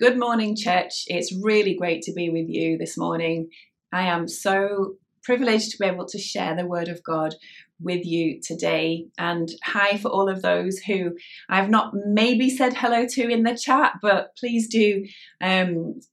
Good morning, church. It's really great to be with you this morning. I am so privileged to be able to share the Word of God with you today. And hi for all of those who I've not maybe said hello to in the chat, but please do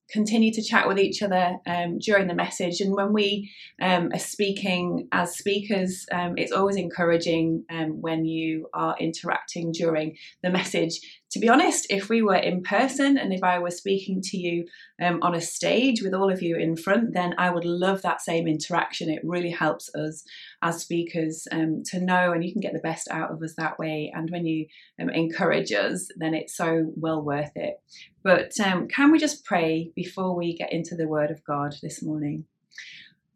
continue to chat with each other during the message. And when we are speaking as speakers, it's always encouraging when you are interacting during the message. To be honest, if we were in person and if I were speaking to you on a stage with all of you in front, then I would love that same interaction. It really helps us as speakers to know, and you can get the best out of us that way. And when you encourage us, then it's so well worth it. But can we just pray before we get into the Word of God this morning?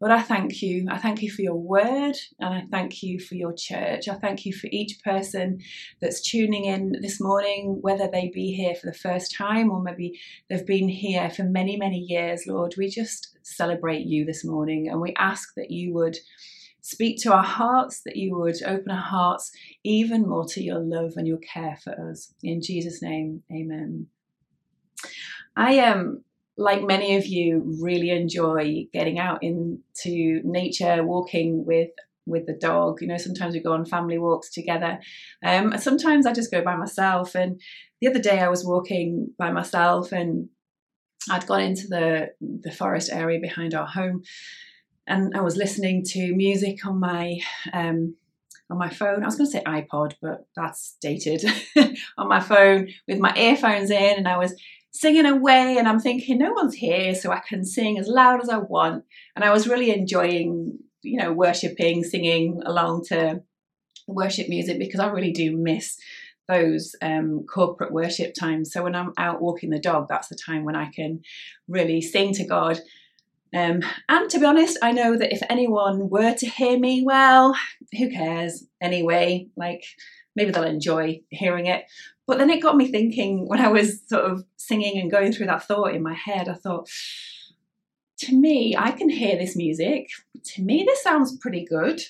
Lord, I thank you. I thank you for your word, and I thank you for your church. I thank you for each person that's tuning in this morning, whether they be here for the first time or maybe they've been here for many, many years. Lord, we just celebrate you this morning, and we ask that you would speak to our hearts, that you would open our hearts even more to your love and your care for us. In Jesus' name, amen. I am... like many of you, really enjoy getting out into nature, walking with the dog. You know, sometimes we go on family walks together. Sometimes I just go by myself. And the other day I was walking by myself, and I'd gone into the forest area behind our home, and I was listening to music on my phone. I was going to say iPod, but that's dated. On my phone with my earphones in, and I was singing away, and I'm thinking, no one's here, so I can sing as loud as I want. And I was really enjoying, you know, worshipping, singing along to worship music, because I really do miss those corporate worship times. So when I'm out walking the dog, that's the time when I can really sing to God. And to be honest, I know that if anyone were to hear me, well, who cares anyway? Like, maybe they'll enjoy hearing it. But then it got me thinking, when I was sort of singing and going through that thought in my head, I thought, to me, I can hear this music. To me, this sounds pretty good.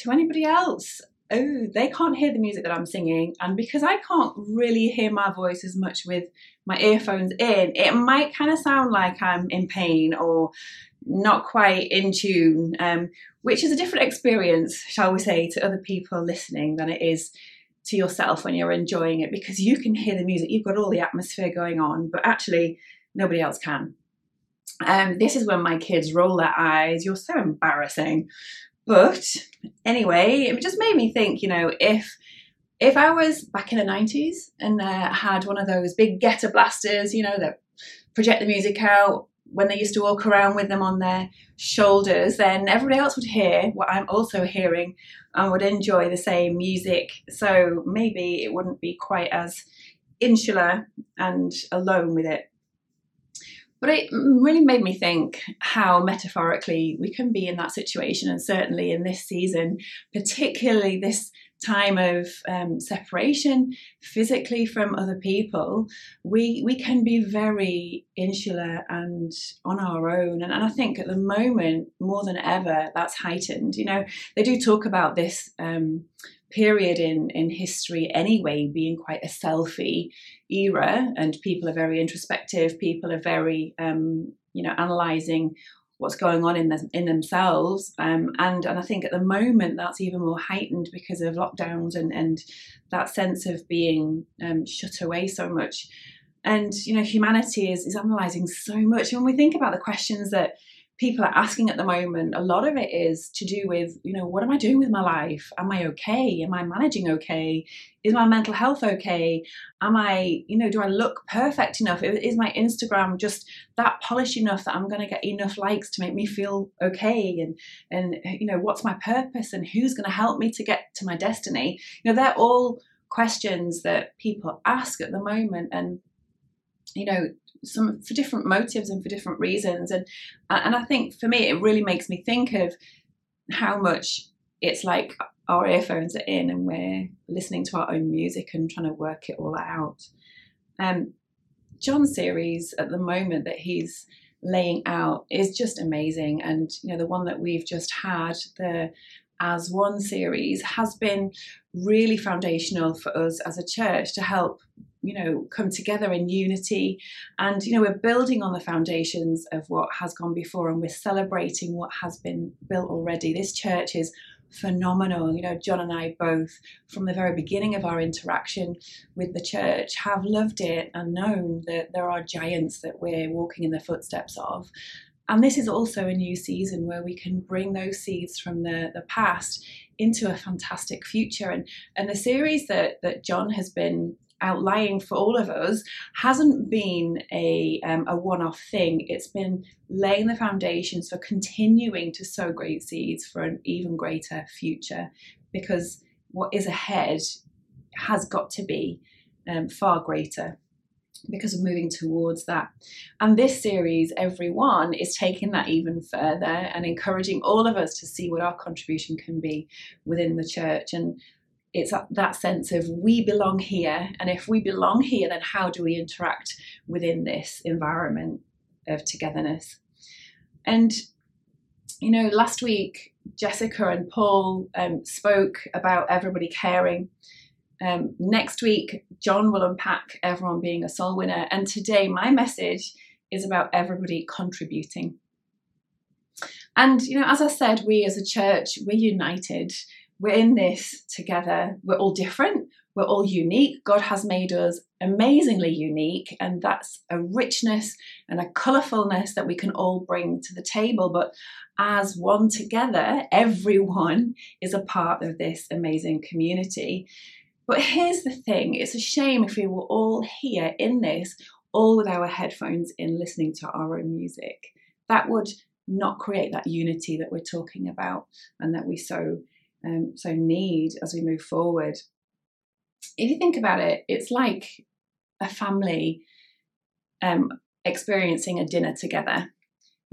To anybody else, oh, they can't hear the music that I'm singing. And because I can't really hear my voice as much with my earphones in, it might kind of sound like I'm in pain or not quite in tune, which is a different experience, shall we say, to other people listening than it is to yourself when you're enjoying it, because you can hear the music, you've got all the atmosphere going on, but actually nobody else can. This is when my kids roll their eyes, you're so embarrassing. But anyway, it just made me think, you know, if I was back in the 90s and had one of those big ghetto blasters, you know, that project the music out when they used to walk around with them on their shoulders, then everybody else would hear what I'm also hearing and would enjoy the same music. So maybe it wouldn't be quite as insular and alone with it. But it really made me think how metaphorically we can be in that situation, and certainly in this season, particularly this time of separation physically from other people, we can be very insular and on our own. And I think at the moment, more than ever, that's heightened. You know, they do talk about this period in history anyway being quite a selfie era, and people are very introspective, people are very, you know, analysing what's going on in themselves, and I think at the moment that's even more heightened because of lockdowns and that sense of being shut away so much. And you know, humanity is analysing so much. When we think about the questions that people are asking at the moment, a lot of it is to do with, you know, what am I doing with my life? Am I okay? Am I managing okay? Is my mental health okay? Am I, you know, do I look perfect enough? Is my Instagram just that polished enough that I'm going to get enough likes to make me feel okay? And you know, what's my purpose, and who's going to help me to get to my destiny? You know, they're all questions that people ask at the moment, and, you know, some for different motives and for different reasons. And I think for me, it really makes me think of how much it's like our earphones are in and we're listening to our own music and trying to work it all out. John's series at the moment that he's laying out is just amazing. And, you know, the one that we've just had, the As One series, has been really foundational for us as a church to help come together in unity. And, we're building on the foundations of what has gone before, and we're celebrating what has been built already. This church is phenomenal. John and I both, from the very beginning of our interaction with the church, have loved it and known that there are giants that we're walking in the footsteps of. And this is also a new season where we can bring those seeds from the past into a fantastic future. And the series that John has been outlining for all of us hasn't been a one-off thing. It's been laying the foundations for continuing to sow great seeds for an even greater future, because what is ahead has got to be far greater, because we're moving towards that. And this series, Everyone, is taking that even further and encouraging all of us to see what our contribution can be within the church. And it's that sense of we belong here, and if we belong here, then how do we interact within this environment of togetherness? And last week Jessica and Paul spoke about everybody caring. Next week John will unpack everyone being a soul winner, and today my message is about everybody contributing. And as I said, we as a church, we're united. We're in this together. We're all different. We're all unique. God has made us amazingly unique, and that's a richness and a colourfulness that we can all bring to the table. But as one together, everyone is a part of this amazing community. But here's the thing. It's a shame if we were all here in this, all with our headphones in, listening to our own music. That would not create that unity that we're talking about and that we so need as we move forward. If you think about it, it's like a family experiencing a dinner together.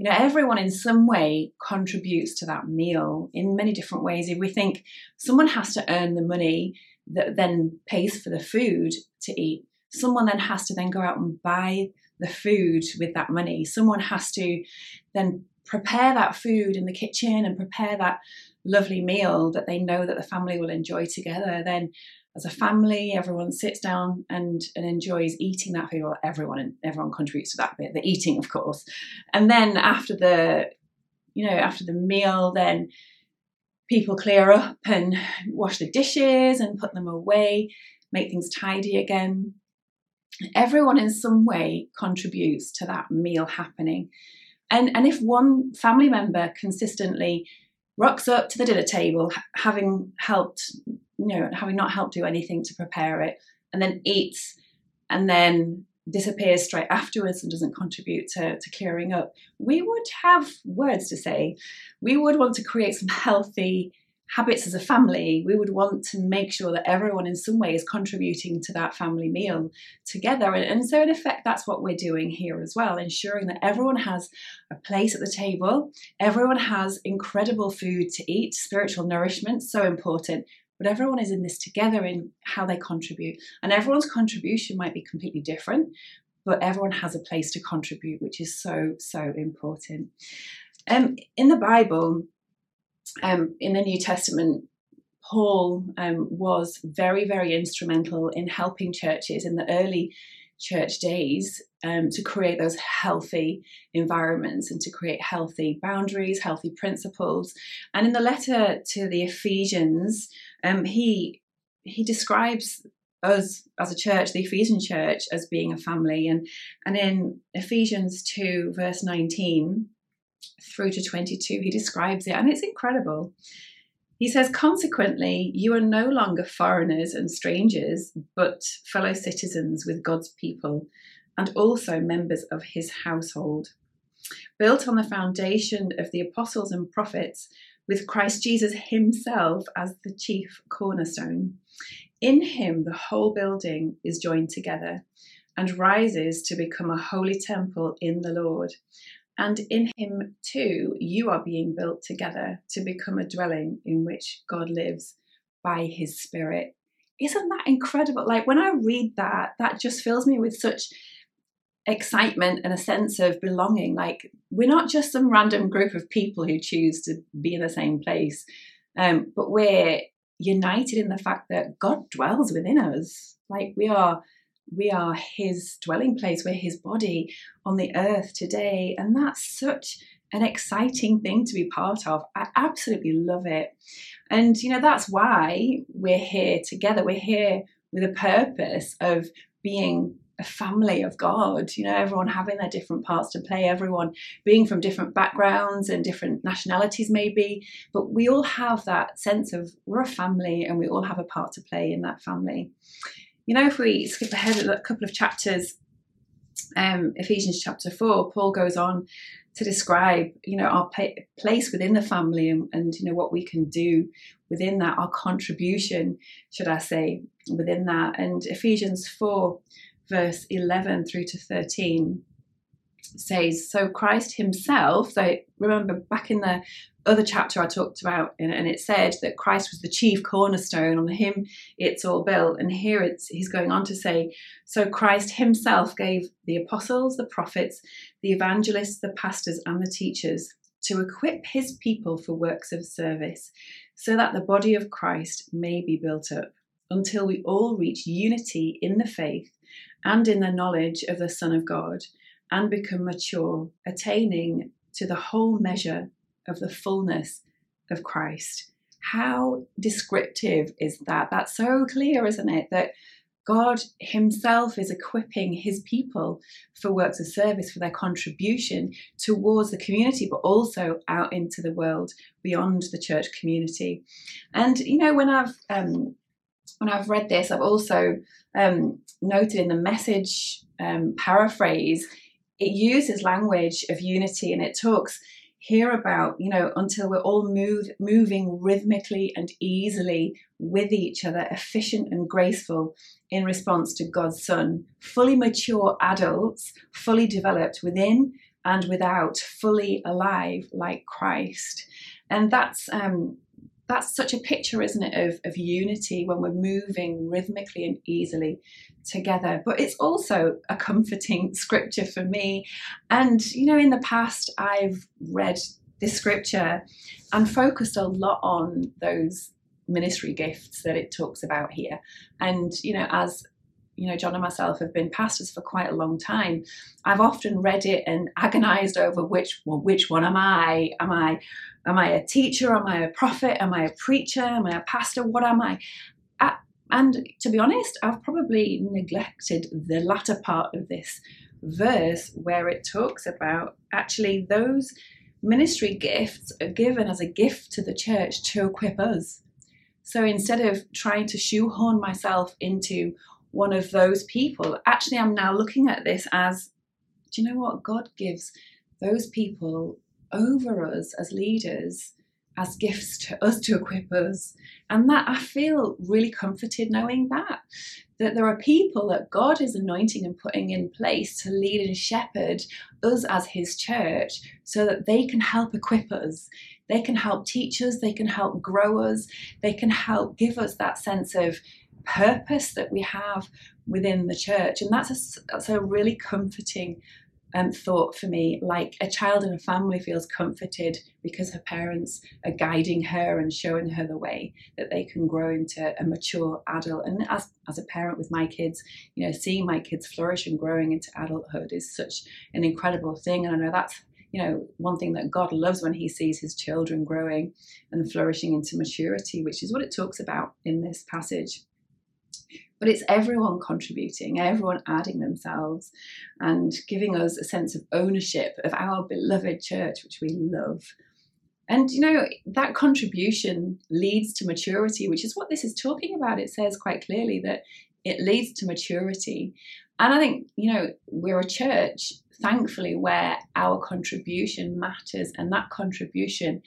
Everyone in some way contributes to that meal in many different ways. If we think someone has to earn the money that then pays for the food to eat, someone then has to then go out and buy the food with that money. Someone has to then prepare that food in the kitchen and prepare that lovely meal that they know that the family will enjoy together. Then as a family, everyone sits down and enjoys eating that food. Well, everyone contributes to that bit, the eating, of course. And then after the after the meal, then people clear up and wash the dishes and put them away, make things tidy again. Everyone in some way contributes to that meal happening. And if one family member consistently rocks up to the dinner table, having not helped do anything to prepare it, and then eats and then disappears straight afterwards and doesn't contribute to clearing up, we would have words to say. We would want to create some healthy habits as a family. We would want to make sure that everyone in some way is contributing to that family meal together. And so in effect, that's what we're doing here as well, ensuring that everyone has a place at the table. Everyone has incredible food to eat, spiritual nourishment, so important. But everyone is in this together in how they contribute. And everyone's contribution might be completely different, but everyone has a place to contribute, which is so, so important. In the Bible, in the New Testament, Paul was very, very instrumental in helping churches in the early church days to create those healthy environments and to create healthy boundaries, healthy principles. And in the letter to the Ephesians, he describes us as a church, the Ephesian church, as being a family. And in Ephesians 2, verse 19, through to 22, he describes it, and it's incredible. He says, consequently, you are no longer foreigners and strangers, but fellow citizens with God's people and also members of his household, built on the foundation of the apostles and prophets, with Christ Jesus himself as the chief cornerstone. In him, the whole building is joined together and rises to become a holy temple in the Lord. And in him too, you are being built together to become a dwelling in which God lives by his Spirit. Isn't that incredible? Like, when I read that, that just fills me with such excitement and a sense of belonging. Like, we're not just some random group of people who choose to be in the same place, but we're united in the fact that God dwells within us. Like, we are We are his dwelling place. We're his body on the earth today. And that's such an exciting thing to be part of. I absolutely love it. And, you know, that's why we're here together. We're here with a purpose of being a family of God, you know, everyone having their different parts to play, everyone being from different backgrounds and different nationalities maybe, but we all have that sense of we're a family and we all have a part to play in that family. You know, if we skip ahead a couple of chapters, Ephesians chapter 4, Paul goes on to describe, you know, our place within the family and, you know, what we can do within that, our contribution, should I say, within that. And Ephesians 4, verse 11 through to 13 says, so Christ himself, so remember back in the other chapter I talked about, and it said that Christ was the chief cornerstone, on him it's all built. And here he's going on to say, so Christ himself gave the apostles, the prophets, the evangelists, the pastors and the teachers to equip his people for works of service so that the body of Christ may be built up until we all reach unity in the faith and in the knowledge of the Son of God, and become mature, attaining to the whole measure of the fullness of Christ. How descriptive is that? That's so clear, isn't it? That God himself is equipping his people for works of service, for their contribution towards the community, but also out into the world beyond the church community. And, you know, when I've read this, I've also noted in the Message paraphrase, it uses language of unity, and it talks here about, you know, until we're all moving rhythmically and easily with each other, efficient and graceful in response to God's Son, fully mature adults, fully developed within and without, fully alive like Christ. And that's such a picture, isn't it, of unity when we're moving rhythmically and easily together. But it's also a comforting scripture for me. And, you know, in the past, I've read this scripture and focused a lot on those ministry gifts that it talks about here. And, you know, as you know, John and myself have been pastors for quite a long time, I've often read it and agonized over which one am I? Am I a teacher? Am I a prophet? Am I a preacher? Am I a pastor? What am I? And to be honest, I've probably neglected the latter part of this verse where it talks about actually those ministry gifts are given as a gift to the church to equip us. So instead of trying to shoehorn myself into one of those people, actually I'm now looking at this as, do you know what? God gives those people over us as leaders, as gifts to us to equip us. And that, I feel really comforted knowing that there are people that God is anointing and putting in place to lead and shepherd us as his church so that they can help equip us. They can help teach us, they can help grow us, they can help give us that sense of purpose that we have within the church. And that's a really comforting thought for me, like a child in a family feels comforted because her parents are guiding her and showing her the way that they can grow into a mature adult. And as a parent with my kids, you know, seeing my kids flourish and growing into adulthood is such an incredible thing. And I know that's, you know, one thing that God loves when he sees his children growing and flourishing into maturity, which is what it talks about in this passage. But it's everyone contributing, everyone adding themselves and giving us a sense of ownership of our beloved church, which we love. And, you know, that contribution leads to maturity, which is what this is talking about. It says quite clearly that it leads to maturity. And I think, you know, we're a church, thankfully, where our contribution matters, and that contribution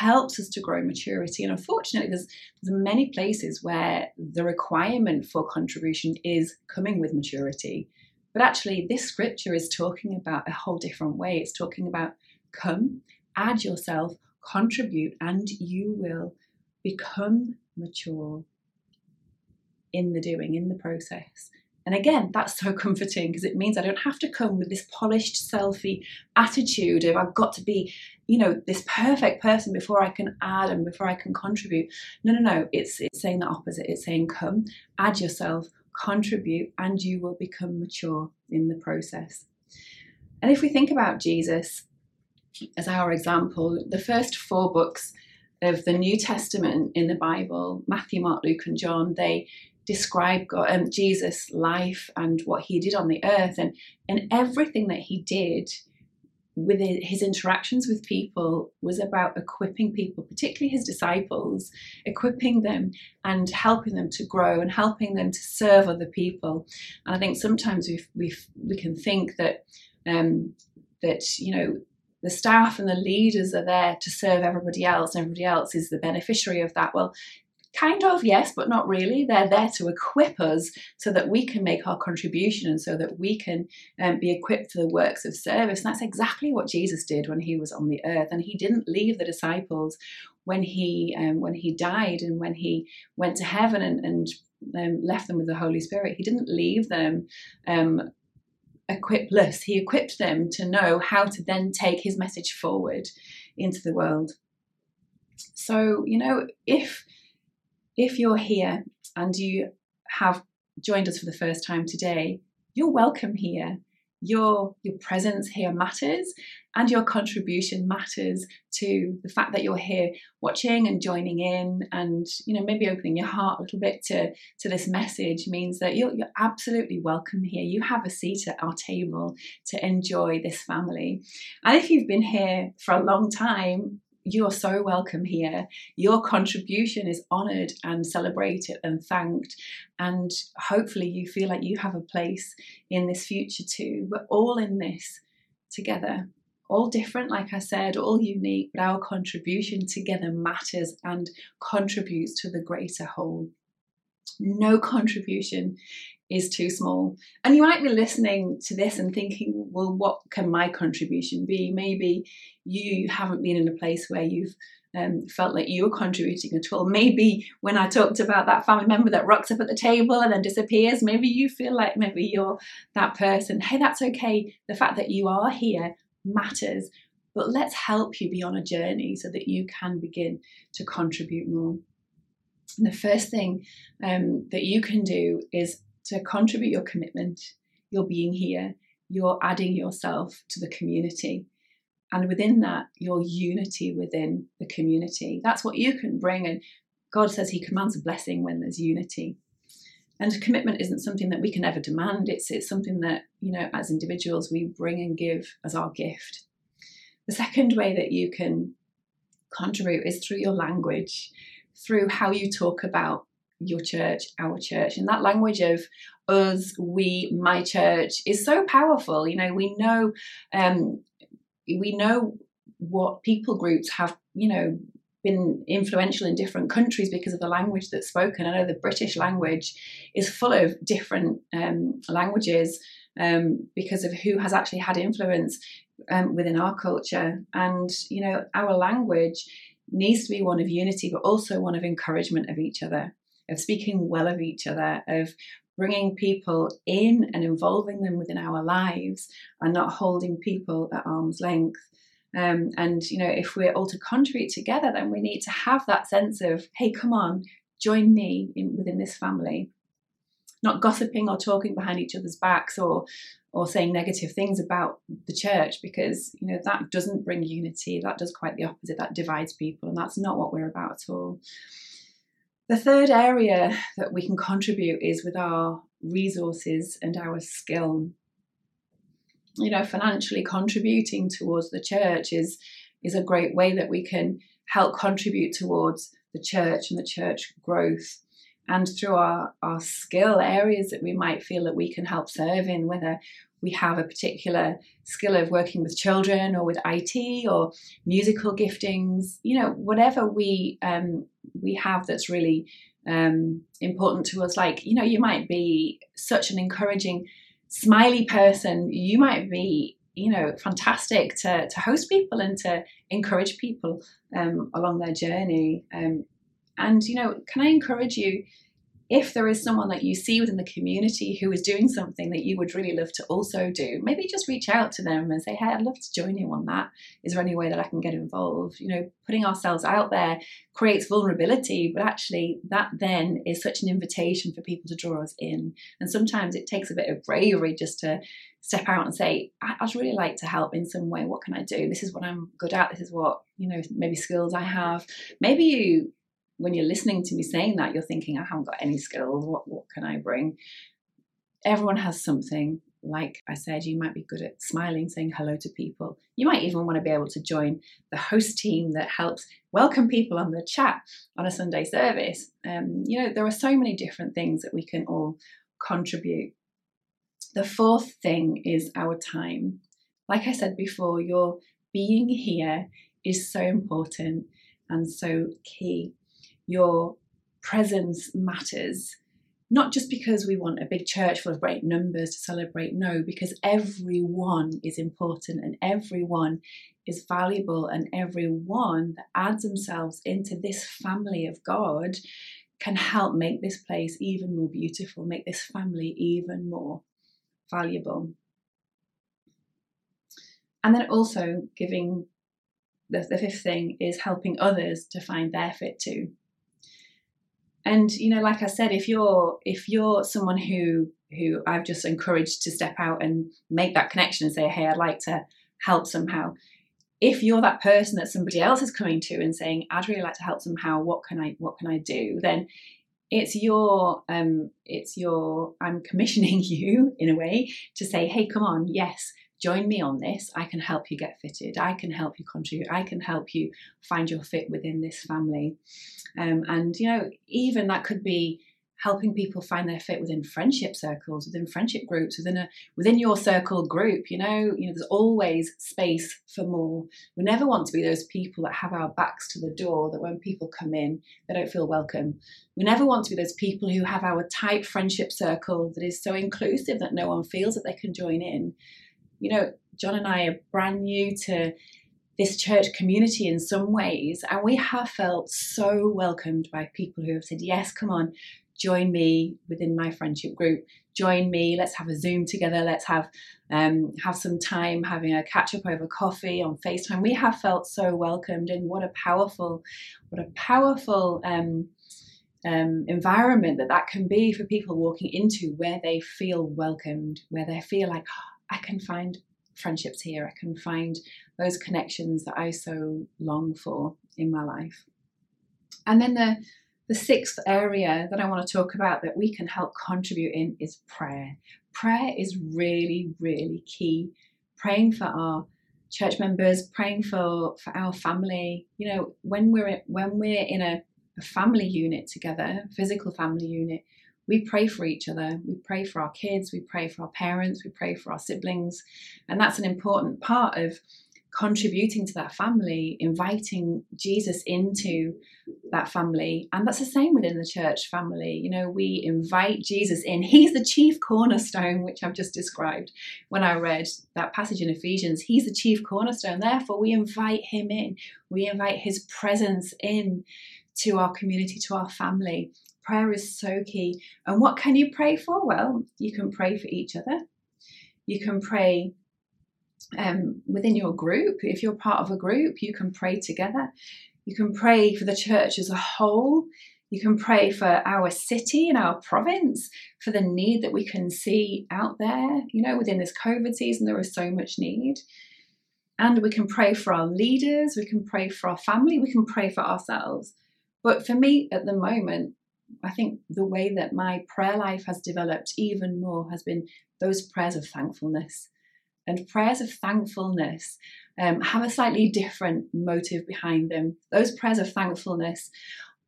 helps us to grow maturity. And unfortunately, there's many places where the requirement for contribution is coming with maturity. But actually, this scripture is talking about a whole different way. It's talking about come, add yourself, contribute, and you will become mature in the doing, in the process. And again, that's so comforting because it means I don't have to come with this polished selfie attitude of I've got to be, you know, this perfect person before I can add and before I can contribute. No, it's saying the opposite. It's saying come, add yourself, contribute, and you will become mature in the process. And if we think about Jesus as our example, the first four books of the New Testament in the Bible, Matthew, Mark, Luke, and John, they describe God, Jesus' life and what he did on the earth, and everything that he did with his interactions with people was about equipping people, particularly his disciples, equipping them and helping them to grow and helping them to serve other people. And I think sometimes we can think that the staff and the leaders are there to serve everybody else. Everybody else is the beneficiary of that. Well, kind of, yes, but not really. They're there to equip us so that we can make our contribution and so that we can be equipped for the works of service. And that's exactly what Jesus did when he was on the earth. And he didn't leave the disciples when he died and when he went to heaven and left them with the Holy Spirit. He didn't leave them equipless. He equipped them to know how to then take his message forward into the world. So, if you're here and you have joined us for the first time today, you're welcome here. Your presence here matters, and your contribution matters to the fact that you're here watching and joining in, and maybe opening your heart a little bit to this message means that you're absolutely welcome here. You have a seat at our table to enjoy this family. And if you've been here for a long time, you're so welcome here. Your contribution is honoured and celebrated and thanked, and hopefully you feel like you have a place in this future too. We're all in this together, all different, like I said, all unique, but our contribution together matters and contributes to the greater whole. No contribution is too small. And you might be listening to this and thinking, well, what can my contribution be? Maybe you haven't been in a place where you've felt like you were contributing at all. Maybe when I talked about that family member that rocks up at the table and then disappears, maybe you feel like maybe you're that person. Hey, that's okay. The fact that you are here matters, but let's help you be on a journey so that you can begin to contribute more. And the first thing that you can do is to contribute your commitment, your being here, your adding yourself to the community. And within that, your unity within the community. That's what you can bring. And God says he commands a blessing when there's unity. And commitment isn't something that we can ever demand. It's something that, as individuals, we bring and give as our gift. The second way that you can contribute is through your language, through how you talk about your church, our church. And that language of us, we, my church is so powerful. We know what people groups have, been influential in different countries because of the language that's spoken. I know the British language is full of different languages because of who has actually had influence within our culture. And, our language needs to be one of unity, but also one of encouragement of each other, of speaking well of each other, of bringing people in and involving them within our lives and not holding people at arm's length. If we're all to contribute together, then we need to have that sense of, hey, come on, join me within this family. Not gossiping or talking behind each other's backs or saying negative things about the church, because that doesn't bring unity. That does quite the opposite. That divides people, and that's not what we're about at all. The third area that we can contribute is with our resources and our skill. Financially contributing towards the church is a great way that we can help contribute towards the church and the church growth. And through our skill, areas that we might feel that we can help serve in, whether we have a particular skill of working with children or with IT or musical giftings, whatever we have that's really important to us. Like, you might be such an encouraging, smiley person. You might be, fantastic to host people and to encourage people along their journey. Can I encourage you, If there is someone that you see within the community who is doing something that you would really love to also do, maybe just reach out to them and say, hey, I'd love to join you on that. Is there any way that I can get involved? You know, putting ourselves out there creates vulnerability, but actually that then is such an invitation for people to draw us in. And sometimes it takes a bit of bravery just to step out and say, I'd really like to help in some way. What can I do? This is what I'm good at. This is what, you know, maybe skills I have. Maybe you, when you're listening to me saying that, you're thinking, I haven't got any skills. What can I bring? Everyone has something. Like I said, you might be good at smiling, saying hello to people. You might even want to be able to join the host team that helps welcome people on the chat on a Sunday service. You know, there are so many different things that we can all contribute. The fourth thing is our time. Like I said before, your being here is so important and so key. Your presence matters, not just because we want a big church full of great numbers to celebrate, no, because everyone is important and everyone is valuable, and everyone that adds themselves into this family of God can help make this place even more beautiful, make this family even more valuable. And then also giving, the fifth thing is helping others to find their fit too. And, you know, like I said, if you're someone who I've just encouraged to step out and make that connection and say, hey, I'd like to help somehow. If you're that person that somebody else is coming to and saying, I'd really like to help somehow, what can I do? Then I'm commissioning you in a way to say, hey, come on, yes, join me on this. I can help you get fitted. I can help you contribute. I can help you find your fit within this family. And, you know, even that could be helping people find their fit within friendship circles, within friendship groups, within your circle group. You know, there's always space for more. We never want to be those people that have our backs to the door, that when people come in, they don't feel welcome. We never want to be those people who have our tight friendship circle that is so inclusive that no one feels that they can join in. You know, John and I are brand new to this church community in some ways, and we have felt so welcomed by people who have said, yes, come on, join me within my friendship group. Join me. Let's have a Zoom together. Let's have some time having a catch up over coffee on FaceTime. We have felt so welcomed, and what a powerful environment that can be for people walking into, where they feel welcomed, where they feel like, oh, I can find friendships here. I can find those connections that I so long for in my life. And then the sixth area that I want to talk about that we can help contribute in is prayer. Prayer is really, really key. Praying for our church members, praying for our family. You know, when we're in a family unit together, physical family unit, we pray for each other. We pray for our kids. We pray for our parents. We pray for our siblings. And that's an important part of contributing to that family, inviting Jesus into that family. And that's the same within the church family. You know, we invite Jesus in. He's the chief cornerstone, which I've just described when I read that passage in Ephesians. He's the chief cornerstone. Therefore, we invite him in. We invite his presence in to our community, to our family. Prayer is so key. And what can you pray for? Well, you can pray for each other. You can pray within your group. If you're part of a group, you can pray together. You can pray for the church as a whole. You can pray for our city and our province, for the need that we can see out there. You know, within this COVID season, there is so much need. And we can pray for our leaders. We can pray for our family. We can pray for ourselves. But for me at the moment, I think the way that my prayer life has developed even more has been those prayers of thankfulness. And prayers of thankfulness have a slightly different motive behind them. Those prayers of thankfulness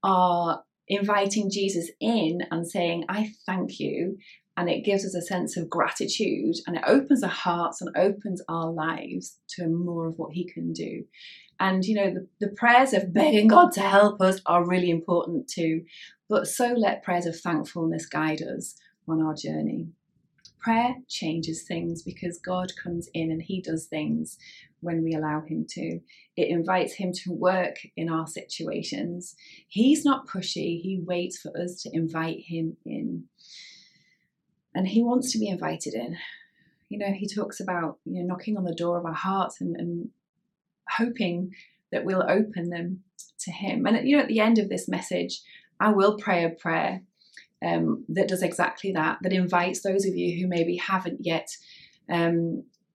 are inviting Jesus in and saying, I thank you. And it gives us a sense of gratitude, and it opens our hearts and opens our lives to more of what he can do. And, you know, the prayers of begging God to help us are really important too. But so let prayers of thankfulness guide us on our journey. Prayer changes things because God comes in and he does things when we allow him to. It invites him to work in our situations. He's not pushy. He waits for us to invite him in. And he wants to be invited in. You know, he talks about, you know, knocking on the door of our hearts and hoping that we'll open them to him. And, you know, at the end of this message, I will pray a prayer that does exactly that, that invites those of you who maybe haven't yet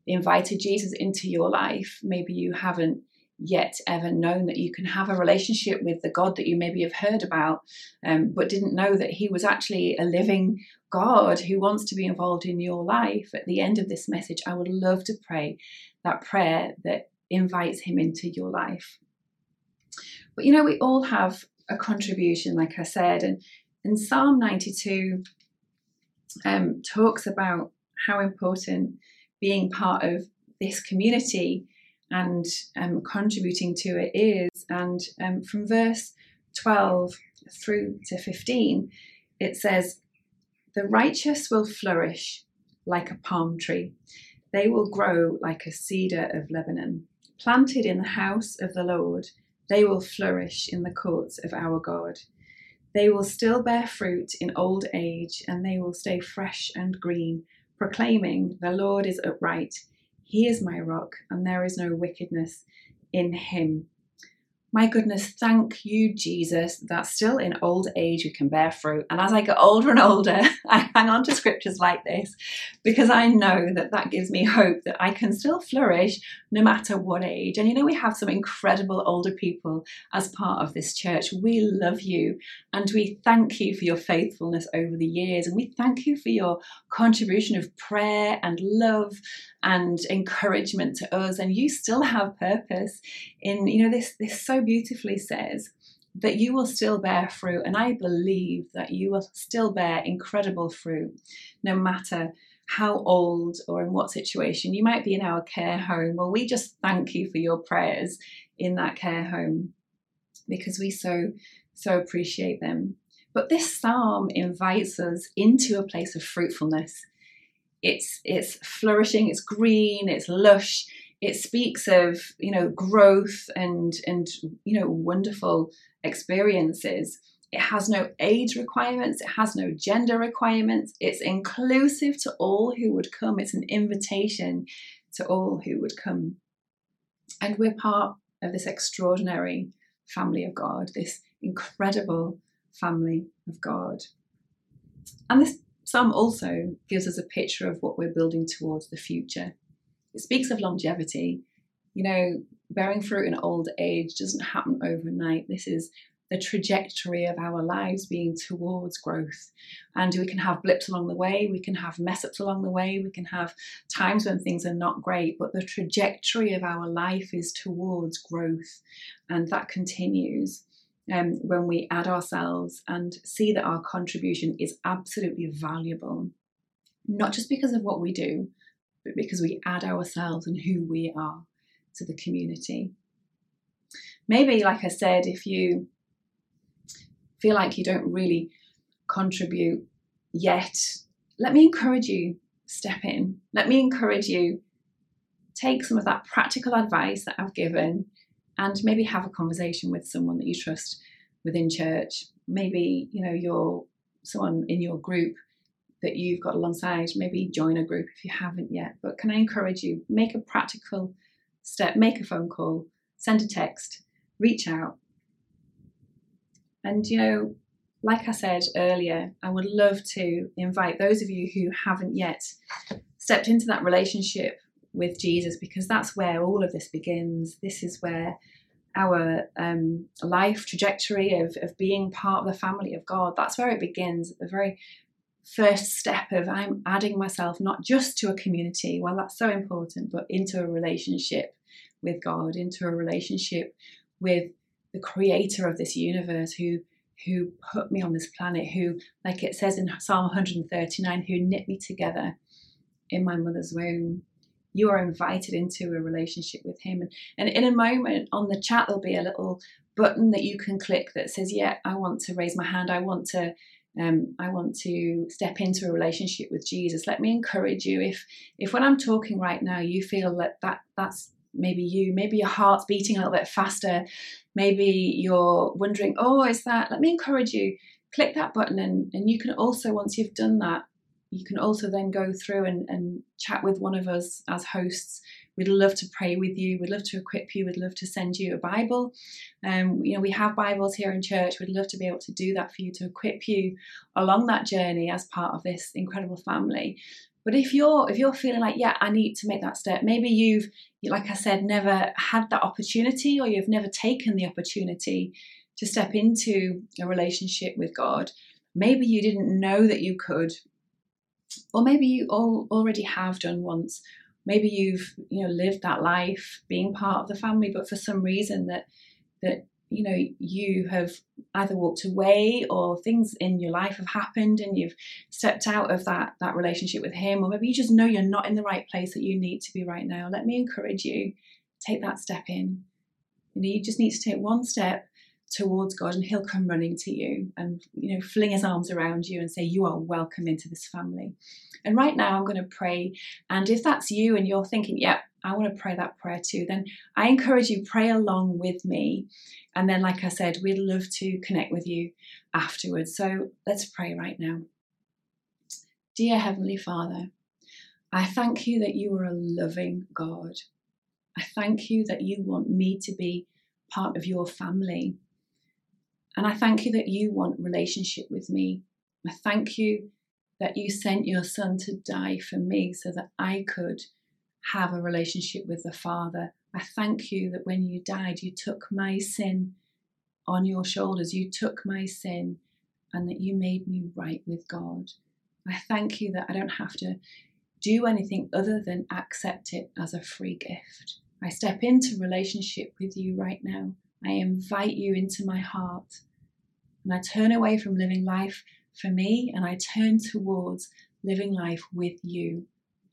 invited Jesus into your life. Maybe you haven't yet ever known that you can have a relationship with the God that you maybe have heard about, but didn't know that he was actually a living God who wants to be involved in your life. At the end of this message, I would love to pray that prayer that invites him into your life. But, you know, we all have a contribution, like I said, and Psalm 92 talks about how important being part of this community and contributing to it is. And from verse 12 through to 15, it says, "The righteous will flourish like a palm tree. They will grow like a cedar of Lebanon. Planted in the house of the Lord, they will flourish in the courts of our God. They will still bear fruit in old age, and they will stay fresh and green, proclaiming, 'The Lord is upright. He is my rock, and there is no wickedness in him.'" My goodness, thank you, Jesus, that still in old age we can bear fruit. And as I get older and older, I hang on to scriptures like this because I know that that gives me hope that I can still flourish no matter what age. And you know, we have some incredible older people as part of this church. We love you and we thank you for your faithfulness over the years. And we thank you for your contribution of prayer and love and encouragement to us. And you still have purpose in, you know, this so beautifully says that you will still bear fruit, and I believe that you will still bear incredible fruit no matter how old or in what situation. You might be in our care home. Well, we just thank you for your prayers in that care home because we so appreciate them. But this psalm invites us into a place of fruitfulness. It's flourishing, it's green, it's lush. It speaks of, you know, growth and, you know, wonderful experiences. It has no age requirements. It has no gender requirements. It's inclusive to all who would come. It's an invitation to all who would come. And we're part of this extraordinary family of God, this incredible family of God. And this psalm also gives us a picture of what we're building towards the future. It speaks of longevity. You know, bearing fruit in old age doesn't happen overnight. This is the trajectory of our lives being towards growth. And we can have blips along the way. We can have mess-ups along the way. We can have times when things are not great. But the trajectory of our life is towards growth. And that continues when we add ourselves and see that our contribution is absolutely valuable. Not just because of what we do, but because we add ourselves and who we are to the community. Maybe, like I said, if you feel like you don't really contribute yet, let me encourage you, step in. Let me encourage you, take some of that practical advice that I've given and maybe have a conversation with someone that you trust within church. Maybe, you know, you're someone in your group that you've got alongside, maybe join a group if you haven't yet. But can I encourage you, make a practical step, make a phone call, send a text, reach out. And, you know, like I said earlier, I would love to invite those of you who haven't yet stepped into that relationship with Jesus, because that's where all of this begins. This is where our life trajectory of being part of the family of God, that's where it begins, at the very first step of I'm adding myself not just to a community, well, that's so important, but into a relationship with God, into a relationship with the creator of this universe who put me on this planet, who, like it says in Psalm 139, who knit me together in my mother's womb. You are invited into a relationship with him. And in a moment on the chat, there'll be a little button that you can click that says, yeah, I want to raise my hand. I want to I want to step into a relationship with Jesus. Let me encourage you, if when I'm talking right now you feel that that's maybe you, maybe your heart's beating a little bit faster, maybe you're wondering, oh, is that, let me encourage you, click that button, and you can also, once you've done that, you can also then go through and chat with one of us as hosts. We'd love to pray with you. We'd love to equip you. We'd love to send you a Bible. You know, we have Bibles here in church. We'd love to be able to do that for you, to equip you along that journey as part of this incredible family. But if you're feeling like, yeah, I need to make that step, maybe you've, like I said, never had that opportunity, or you've never taken the opportunity to step into a relationship with God. Maybe you didn't know that you could, or maybe you already have done once. Maybe you've, lived that life being part of the family, but for some reason that you have either walked away, or things in your life have happened and you've stepped out of that relationship with him, or maybe you just know you're not in the right place that you need to be right now. Let me encourage you, take that step in. You just need to take one step towards God, and he'll come running to you and, fling his arms around you and say, you are welcome into this family. And right now I'm going to pray. And if that's you and you're thinking, yep, I want to pray that prayer too, then I encourage you, pray along with me. And then, like I said, we'd love to connect with you afterwards. So let's pray right now. Dear Heavenly Father, I thank you that you are a loving God. I thank you that you want me to be part of your family. And I thank you that you want relationship with me. I thank you that you sent your son to die for me so that I could have a relationship with the Father. I thank you that when you died, you took my sin on your shoulders. You took my sin and that you made me right with God. I thank you that I don't have to do anything other than accept it as a free gift. I step into relationship with you right now. I invite you into my heart, and I turn away from living life for me, and I turn towards living life with you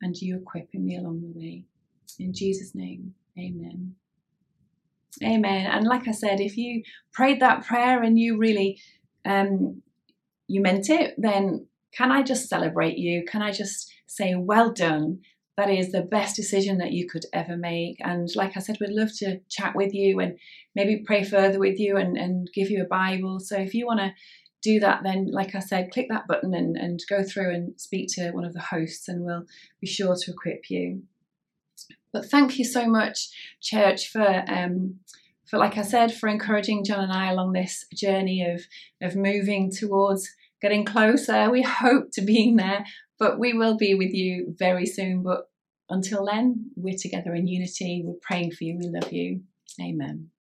and you equipping me along the way. In Jesus' name, amen. Amen. And like I said, if you prayed that prayer and you really, you meant it, then can I just celebrate you? Can I just say, well done? That is the best decision that you could ever make. And like I said, we'd love to chat with you and maybe pray further with you and give you a Bible. So if you want to do that, then like I said, click that button and go through and speak to one of the hosts, and we'll be sure to equip you. But thank you so much, church, for like I said, for encouraging John and I along this journey of moving towards getting closer. We hope to being there. But we will be with you very soon. But until then, we're together in unity. We're praying for you. We love you. Amen.